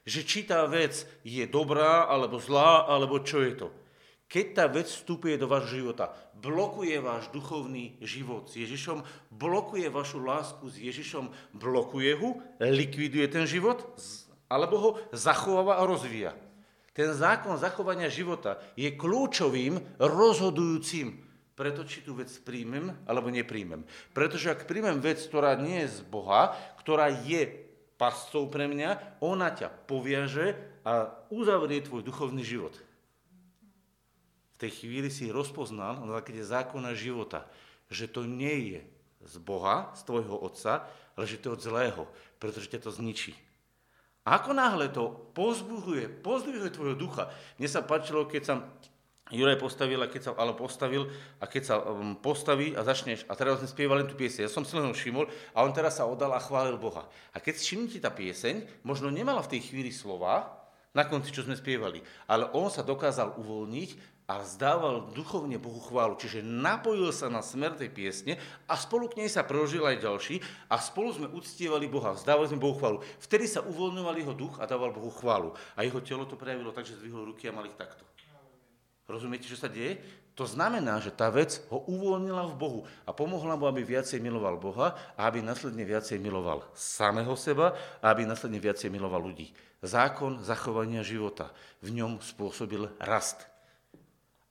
že či tá vec je dobrá, alebo zlá, alebo čo je to. Keď tá vec vstupuje do vášho života, blokuje váš duchovný život s Ježišom, blokuje vašu lásku s Ježišom, blokuje ho, likviduje ten život, alebo ho zachováva a rozvíja. Ten zákon zachovania života je kľúčovým, rozhodujúcim preto, či tú vec príjmem, alebo nepríjmem. Pretože ak príjmem vec, ktorá nie je z Boha, ktorá je pascov pre mňa, ona ťa poviaže a uzavrie tvoj duchovný život. V tej chvíli si rozpoznal na základe zákona života, že to nie je z Boha, z tvojho otca, ale že to je od zlého, pretože ťa to zničí. A ako náhle to pozdvihuje tvojho ducha. Mne sa páčilo, keď sa Juraj postaví a začneš. A teraz sme spievali tú pieseň. Ja som si len všimol a on teraz sa oddal a chválil Boha. A keď si všimnite tá pieseň, možno nemala v tej chvíli slova, na konci, čo sme spievali, ale on sa dokázal uvoľniť a vzdával duchovne Bohu chválu. Čiže napojil sa na smer tej piesne a spolu k nej sa preložil aj ďalší a spolu sme uctievali Boha, vzdávali sme Bohu chválu. Vtedy sa uvoľňoval jeho duch a dával Bohu chválu. A jeho telo to prejavilo tak, že zdvihol ruky a mal ich takto. Rozumiete, čo sa deje? To znamená, že tá vec ho uvoľnila v Bohu a pomohla mu, aby viacej miloval Boha a aby následne viacej miloval samého seba a aby následne viacej miloval ľudí. Zákon zachovania života v ňom spôsobil rast.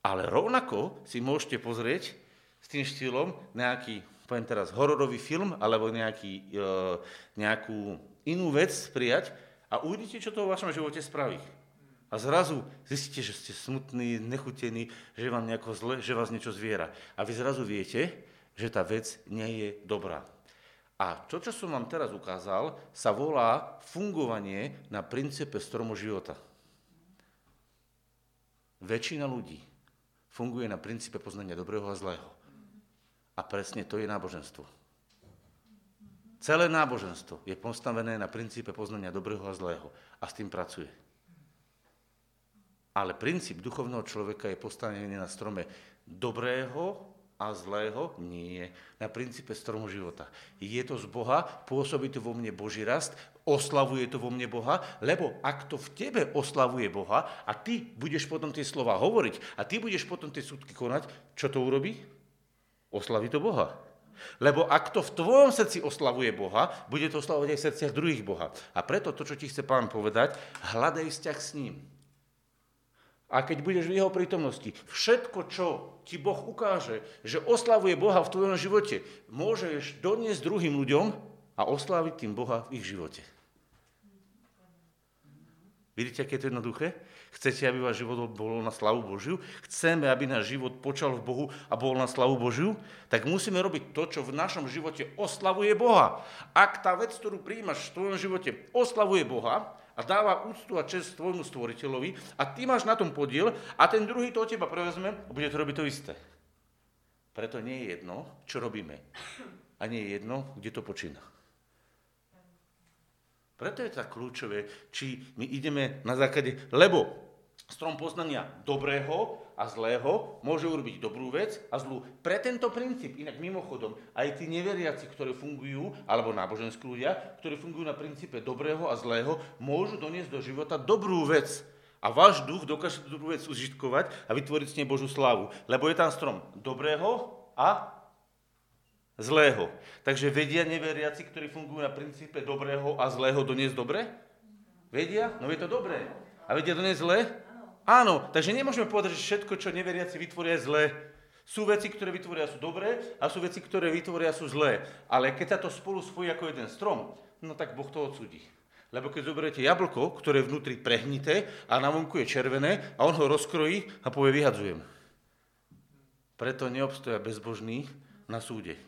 Ale rovnako si môžete pozrieť s tým štýlom nejaký, poviem teraz, hororový film alebo nejakú inú vec prijať a uvidíte, čo to v vašom živote spraví. A zrazu zistíte, že ste smutní, nechutení, že vám nejako zle, že vás niečo zviera. A vy zrazu viete, že tá vec nie je dobrá. A to, čo som vám teraz ukázal, sa volá fungovanie na princípe stromu života. Väčšina ľudí funguje na princípe poznania dobrého a zlého. A presne to je náboženstvo. Celé náboženstvo je postavené na princípe poznania dobrého a zlého. A s tým pracuje. Ale princíp duchovného človeka je postavený na strome dobrého a zlého? Nie. Na princípe stromu života. Je to z Boha, pôsobí to vo mne Boží rast, oslavuje to vo mne Boha, lebo ak to v tebe oslavuje Boha a ty budeš potom tie slova hovoriť a ty budeš potom tie súdky konať, čo to urobí? Oslaví to Boha. Lebo ak to v tvojom srdci oslavuje Boha, bude to oslavovať aj v srdciach druhých Boha. A preto to, čo ti chce Pán povedať, hľadaj vzťah s ním. A keď budeš v jeho prítomnosti, všetko, čo ti Boh ukáže, že oslavuje Boha v tvojom živote, môžeš doniesť druhým ľuďom a osláviť tým Boha v ich živote. Vidíte, aké je to jednoduché? Chcete, aby váš život bol na slávu Božiu? Chceme, aby náš život počal v Bohu a bol na slávu Božiu? Tak musíme robiť to, čo v našom živote oslavuje Boha. Ak tá vec, ktorú prijímaš v tvojom živote, oslavuje Boha a dáva úctu a čest tvojmu stvoriteľovi a ty máš na tom podiel a ten druhý to od teba prevezme a bude to robiť to isté. Preto nie je jedno, čo robíme. A nie je jedno, kde to počína. Preto je tak kľúčové, či my ideme na základe, lebo strom poznania dobrého a zlého môže urobiť dobrú vec a zlú. Pre tento princíp, inak mimochodom, aj tí neveriaci, ktorí fungujú, alebo náboženskí ľudia, ktorí fungujú na princípe dobrého a zlého, môžu doniesť do života dobrú vec. A váš duch dokáže tú dobrú vec užitkovať a vytvoriť s nej Božú slávu. Lebo je tam strom dobrého a zlého. Takže vedia neveriaci, ktorí fungujú na princípe dobrého a zlého, doniesť dobre? Vedia? No je to dobré. A vedia doniesť zlé? Áno. Takže nemôžeme povedať, že všetko, čo neveriaci vytvoria, je zlé. Sú veci, ktoré vytvoria, sú dobré a sú veci, ktoré vytvoria, sú zlé. Ale keď sa to spolu spojí ako jeden strom, no tak Boh to odsúdi. Lebo keď zoberiete jablko, ktoré je vnútri prehnité a na vonku je červené a on ho rozkrojí a povie, vyhadzujem. Preto neobstoja bezbožný na súde.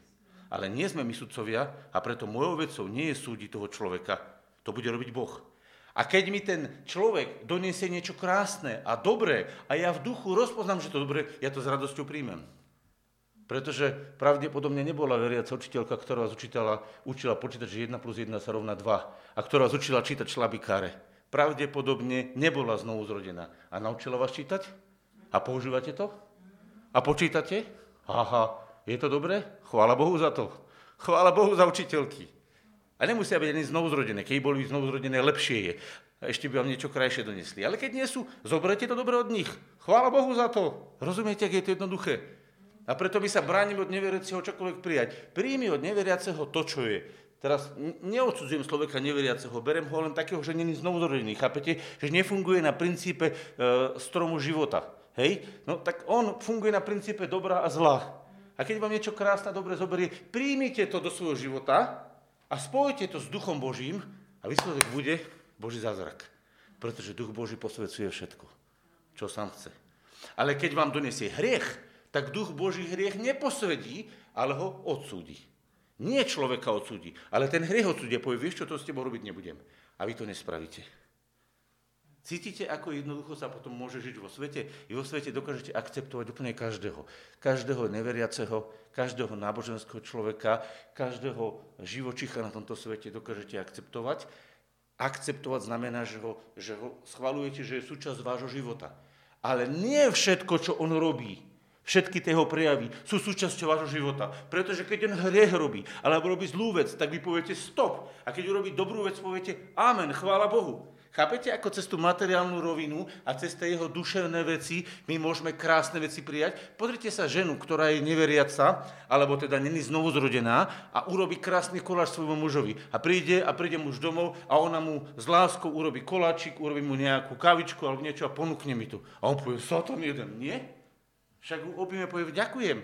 Ale nie sme my sudcovia a preto mojou vecou nie je súdiť toho človeka. To bude robiť Boh. A keď mi ten človek doniesie niečo krásne a dobré a ja v duchu rozpoznám, že to dobré, ja to s radosťou príjmem. Pretože pravdepodobne nebola veriaca učiteľka, ktorá vás učila počítať, že 1 + 1 = 2 a ktorá vás učila čítať šlabikáre. Pravdepodobne nebola znovu zrodená. A naučila vás čítať? A používate to? A počítate? Aha. Je to dobré? Chvála Bohu za to. Chvála Bohu za učiteľky. A nemusia byť ani znovuzrodené. Keď boli znovuzrodené, lepšie je. A ešte by vám niečo krajšie donesli. Ale keď nie sú, zoberete to dobré od nich. Chvála Bohu za to. Rozumiete, ak je to jednoduché? A preto my sa bránime od neveriaceho čokoľvek prijať. Príjmi od neveriaceho to, čo je. Teraz neodsudzujem človeka neveriaceho. Berem ho len takého, že není znovuzrodený. Chápete? Že nefunguje na princípe stromu života. Hej? No tak on funguje na princípe dobrá a zlá. A keď vám niečo krásne, dobre zoberie, príjmite to do svojho života a spojite to s Duchom Božím a výsledok bude Boží zázrak. Pretože Duch Boží posvedzuje všetko, čo sám chce. Ale keď vám donesie hriech, tak Duch Boží hriech neposvedí, ale ho odsúdi. Nie človeka odsúdi, ale ten hriech odsúdi a povie, vieš čo, to s tebou robiť nebudem. A vy to nespravíte. Cítite, ako jednoducho sa potom môže žiť vo svete? I vo svete dokážete akceptovať úplne každého. Každého neveriaceho, každého náboženského človeka, každého živočícha na tomto svete dokážete akceptovať. Akceptovať znamená, že ho schvaľujete, že je súčasť vášho života. Ale nie všetko, čo on robí, všetky tie jeho prejavy sú súčasťou vášho života. Pretože keď on hriech robí, alebo robí zlú vec, tak vy poviete stop. A keď urobí dobrú vec, poviete amen, chvála Bohu. Chápete, ako cez tú materiálnu rovinu a cez tie jeho duševné veci my môžeme krásne veci prijať? Pozrite sa ženu, ktorá je neveriaca, alebo teda není znovuzrodená a urobí krásny koláč svojmu mužovi. A príde muž domov a ona mu s láskou urobí koláčik, urobí mu nejakú kavičku alebo niečo a ponúkne mi to. A on povie, satan jeden, nie? Však ho objíme a povie, ďakujem.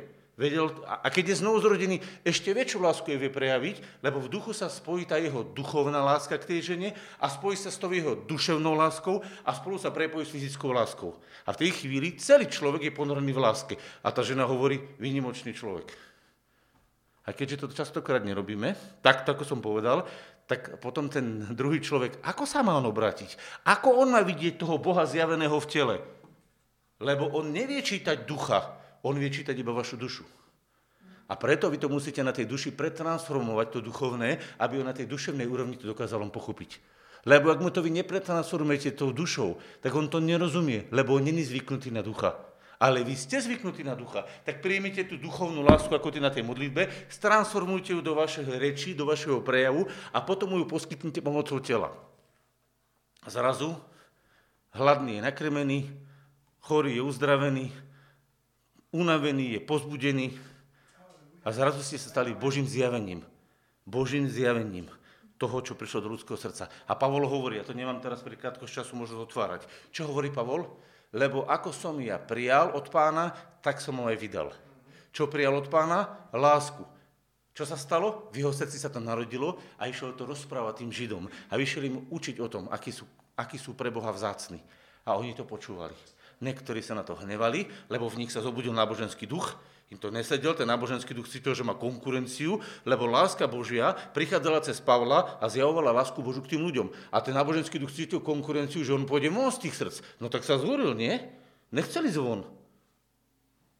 A keď je znovu zrodený, ešte väčšiu lásku je vie prejaviť, lebo v duchu sa spojí tá jeho duchovná láska k tej žene a spojí sa s tou jeho duševnou láskou a spolu sa prepojí s fyzickou láskou. A v tej chvíli celý človek je ponorený v láske. A tá žena hovorí, výnimočný človek. A keďže to častokrát nerobíme, tak ako som povedal, tak potom ten druhý človek, ako sa má on obrátiť? Ako on má vidieť toho Boha zjaveného v tele? Lebo on nevie čítať ducha. On vie čítať iba vašu dušu. A preto vy to musíte na tej duši pretransformovať, to duchovné, aby on na tej duševnej úrovni to dokázal on pochopiť. Lebo ak mu to vy nepretransformujete tou dušou, tak on to nerozumie, lebo on není zvyknutý na ducha. Ale vy ste zvyknutí na ducha, tak prijmite tú duchovnú lásku, ako ty na tej modlitbe, stransformujte ju do vašej reči, do vašeho prejavu a potom ju poskytnite pomocou tela. Zrazu hladný je nakrmený, chorý je uzdravený, unavený je, pozbudený a zrazu ste sa stali Božím zjavením toho, čo prišlo do ľudského srdca. A Pavol hovorí, a to nemám teraz pri krátkosti času možnosť otvárať. Čo hovorí Pavol? Lebo ako som ja prijal od Pána, tak som ho aj vydal. Čo prijal od Pána? Lásku. Čo sa stalo? V jeho srdci sa to narodilo a išlo to rozprávať tým Židom. A vyšiel im učiť o tom, akí sú akí sú pre Boha vzácni. A oni to počúvali. Niektorí sa na to hnevali, lebo v nich sa zobudil náboženský duch. Im to nesedel, ten náboženský duch cítil, že má konkurenciu, lebo láska Božia prichádzala cez Pavla a zjavovala lásku Božiu k tým ľuďom. A ten náboženský duch cítil konkurenciu, že on pôjde von z tých srdc. No tak sa zhoril, nie? Nechceli zvon.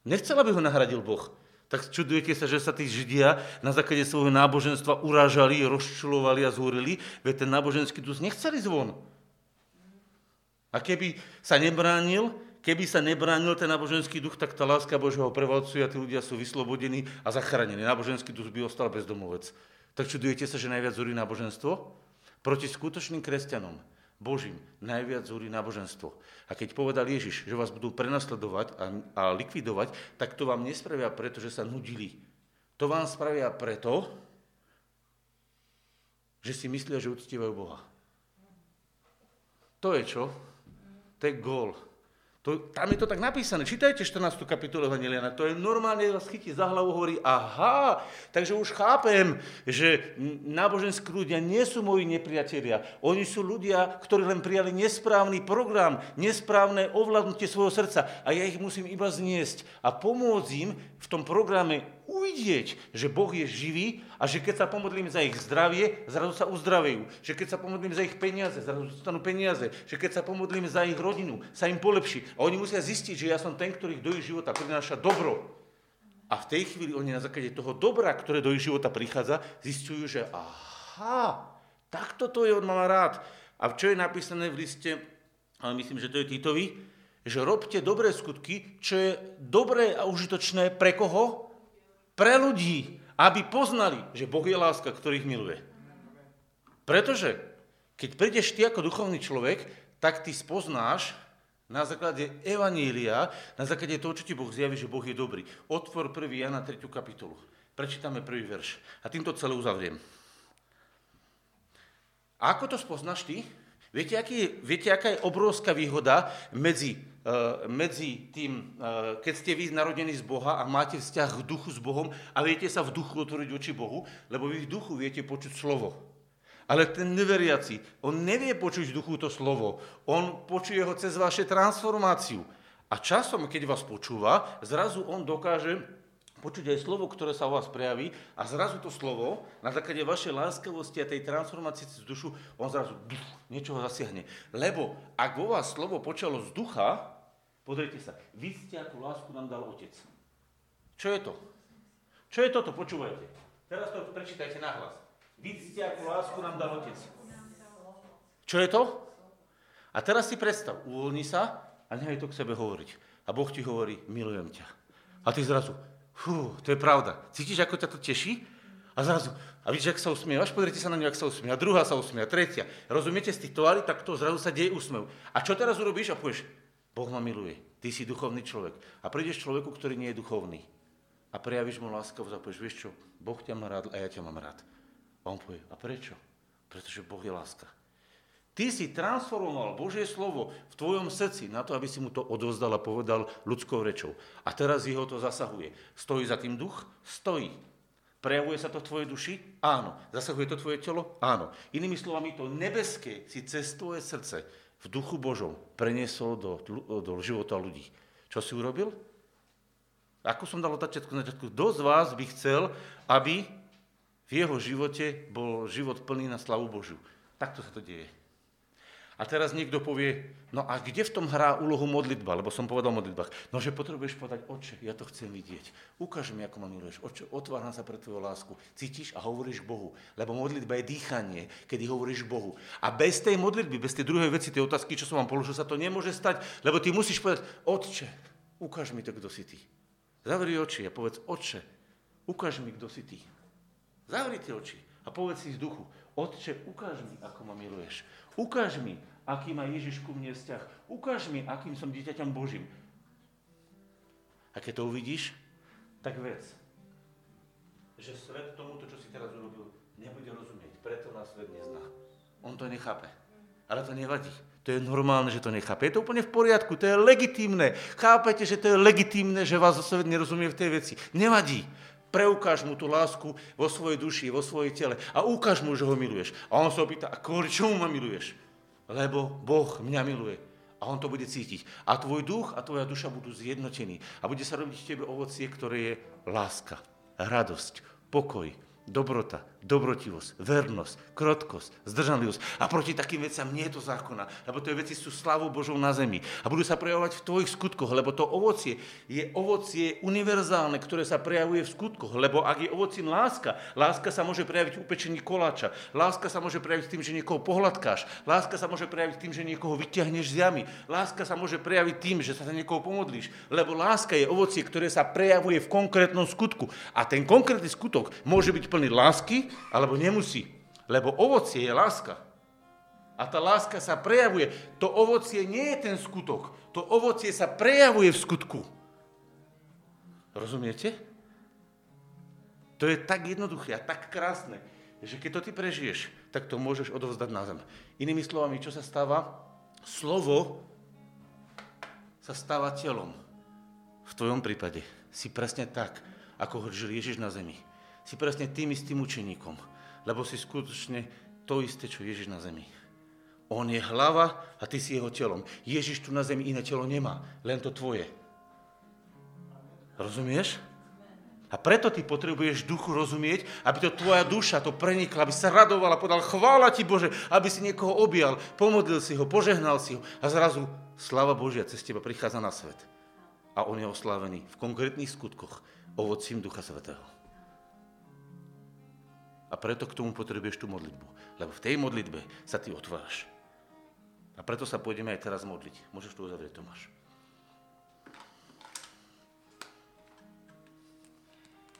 Nechcel, aby ho nahradil Boh. Tak čudujete sa, že sa tí Židia na základe svojho náboženstva urážali, rozčulovali a zhorili, veď ten náboženský duch nechceli zvon. A keby sa nebránil ten náboženský duch, tak tá láska Božieho prevalcuje a tí ľudia sú vyslobodení a zachránení. Náboženský duch by ostal bezdomovec. Tak čudujete sa, že najviac zúri náboženstvo? Proti skutočným kresťanom, Božím, najviac zúri náboženstvo. A keď povedal Ježiš, že vás budú prenasledovať a likvidovať, tak to vám nespravia preto, že sa nudili. To vám spravia preto, že si myslia, že uctívajú Boha. To je čo? To je gól. Tam je to tak napísané. Čítajte 14. kapitolu Evanjelia. To je normálne, vás chytí za hlavu, hovorí, aha, takže už chápem, že náboženskí ľudia nie sú moji nepriatelia. Oni sú ľudia, ktorí len prijali nesprávny program, nesprávne ovládnutie svojho srdca a ja ich musím iba zniesť a pomôcť im v tom programe uvidieť, že Boh je živý a že keď sa pomodlím za ich zdravie, zrazu sa uzdravejú. Že keď sa pomodlím za ich peniaze, zrazu dostanú peniaze. Že keď sa pomodlím za ich rodinu, sa im polepší. A oni musia zistiť, že ja som ten, ktorý do ich života prináša dobro. A v tej chvíli oni na základe toho dobra, ktoré do ich života prichádza, zistujú, že aha, takto to je, on má rád. A čo je napísané v liste, ale myslím, že to je Titovi, že robte dobré skutky, čo je dobré a užitočné pre koho? Pre ľudí, aby poznali, že Boh je láska, ktorých miluje. Pretože keď prídeš ty ako duchovný človek, tak ty spoznáš na základe Evanília, na základe toho, čo ti Boh zjaví, že Boh je dobrý. Otvor 1. Jana 3. kapitolu. Prečítame prvý verš. A týmto celé uzavriem. A ako to spoznáš ty? Viete, aká je obrovská výhoda medzi tým, keď ste vy narodení z Boha a máte vzťah v duchu s Bohom a viete sa v duchu otvoriť oči Bohu, lebo vy v duchu viete počuť slovo. Ale ten neveriaci, on nevie počuť v duchu to slovo, on počuje ho cez vašu transformáciu. A časom, keď vás počúva, zrazu on dokáže počuť aj slovo, ktoré sa o vás prejaví a zrazu to slovo, na základe vašej láskavosti a tej transformácie z dušu, on zrazu niečo ho zasiahne. Lebo ak vo vás slovo počalo z ducha, pozrite sa, vidíte, akú lásku nám dal Otec. Čo je to? Čo je toto? Počúvajte. Teraz to prečítajte nahlas. Vidíte, akú lásku nám dal Otec. Čo je to? A teraz si predstav, uvoľni sa a nechaj to k sebe hovoriť. A Boh ti hovorí, milujem ťa. A ty zrazu, to je pravda. Cítiš, ako ťa to teší? A zrazu, a vidíš, ak sa usmievaš, pozrite sa na ňu, ak sa usmieva. Druhá sa usmieva, tretia. Rozumiete, z tých toály, tak to zrazu sa deje úsmev. A čo teraz urobíš? A povieš, Boh ma miluje, ty si duchovný človek. A prídeš človeku, ktorý nie je duchovný. A prejavíš mu láskavosť a povieš, vieš čo, Boh ťa má rád a ja ťa mám rád. A on povie, a prečo? Pretože Boh je láska. Ty si transformoval Božie slovo v tvojom srdci na to, aby si mu to odovzdal a povedal ľudskou rečou. A teraz jeho to zasahuje. Stojí za tým duch? Stojí. Prejavuje sa to v tvojej duši? Áno. Zasahuje to tvoje telo? Áno. Inými slovami, to nebeské si cez tvoje srdce v duchu Božom preniesol do života ľudí. Čo si urobil? Ako som dal otačiatku na začiatku, kto z vás by chcel, aby v jeho živote bol život plný na slavu Božiu? Takto sa to deje. A teraz niekto povie, no a kde v tom hrá úlohu modlitba? Lebo som povedal o modlitbách. No, že potrebuješ povedať, Otče, ja to chcem vidieť. Ukáž mi, ako ma miluješ. Otče, otváram sa pre tvoju lásku. Cítiš a hovoríš Bohu. Lebo modlitba je dýchanie, kedy hovoríš Bohu. A bez tej modlitby, bez tej druhej veci, tej otázky, čo som vám položil, sa to nemôže stať. Lebo ty musíš povedať, Otče, ukáž mi to, kto si ty. Zavri oči a povedz, Otče, ukáž mi, kto si ty. Zavri tie oči a povedz si z duchu, Otče, ukáž mi, ako ma miluješ. Ukáž mi, aký má Ježiš ku mne vzťah. Ukáž mi, akým som dieťaťom Božím. A keď to uvidíš, tak vec, že svet tomuto, čo si teraz urobil, nebude rozumieť. Preto nás svet nezná. On to nechápe. Ale to nevadí. To je normálne, že to nechápe. Je to úplne v poriadku. To je legitímne. Chápete, že to je legitímne, že vás svet nerozumie v tej veci. Nevadí. Preukáž mu tú lásku vo svojej duši, vo svojej tele a ukáž mu, že ho miluješ. A on sa opýta, a kvôli čomu ma miluješ? lebo Boh mňa miluje. A on to bude cítiť. A tvoj duch a tvoja duša budú zjednotení. A bude sa robiť v tebe ovocie, ktoré je láska, radosť, pokoj, dobrota, dobrotivosť, vernosť, krotkosť, zdržanlivosť. A proti takým veciam nie je to zákona, lebo tie veci sú slávou Božou na zemi. A budú sa prejavovať v tvojich skutkoch, lebo to ovocie je ovocie univerzálne, ktoré sa prejavuje v skutkoch. Lebo ak je ovocím láska, láska sa môže prejaviť v upečení koláča, láska sa môže prejaviť tým, že niekoho pohľadkáš, láska sa môže prejaviť tým, že niekoho vyťahneš z jamy, láska sa môže prejaviť tým, že sa za niekoho pomodlíš. Lebo láska je ovocie, ktoré sa prejavuje v konkrétnom skutku. A ten konkrétny skutok môže byť plný lásky, alebo nemusí, lebo ovocie je láska. A tá láska sa prejavuje. To ovocie nie je ten skutok. To ovocie sa prejavuje v skutku. Rozumiete? To je tak jednoduché a tak krásne, že keď to ty prežiješ, tak to môžeš odovzdať na zem. Inými slovami, čo sa stáva? Slovo sa stáva telom. V tvojom prípade si presne tak, ako ho žil Ježiš na zemi. Si presne tým istým učeníkom, lebo si skutočne to isté, čo Ježiš na zemi. On je hlava a ty si jeho telom. Ježiš tu na zemi iné telo nemá, len to tvoje. Rozumieš? A preto ty potrebuješ duchu rozumieť, aby to tvoja duša to prenikla, aby sa radovala, podal chvála ti Bože, aby si niekoho objal, pomodlil si ho, požehnal si ho a zrazu sláva Božia cez teba prichádza na svet. A on je oslávený v konkrétnych skutkoch ovocím Ducha Svätého. A preto k tomu potrebuješ tú modlitbu. Lebo v tej modlitbe sa ty otváraš. A preto sa pôjdeme aj teraz modliť. Môžeš to uzavrieť, Tomáš.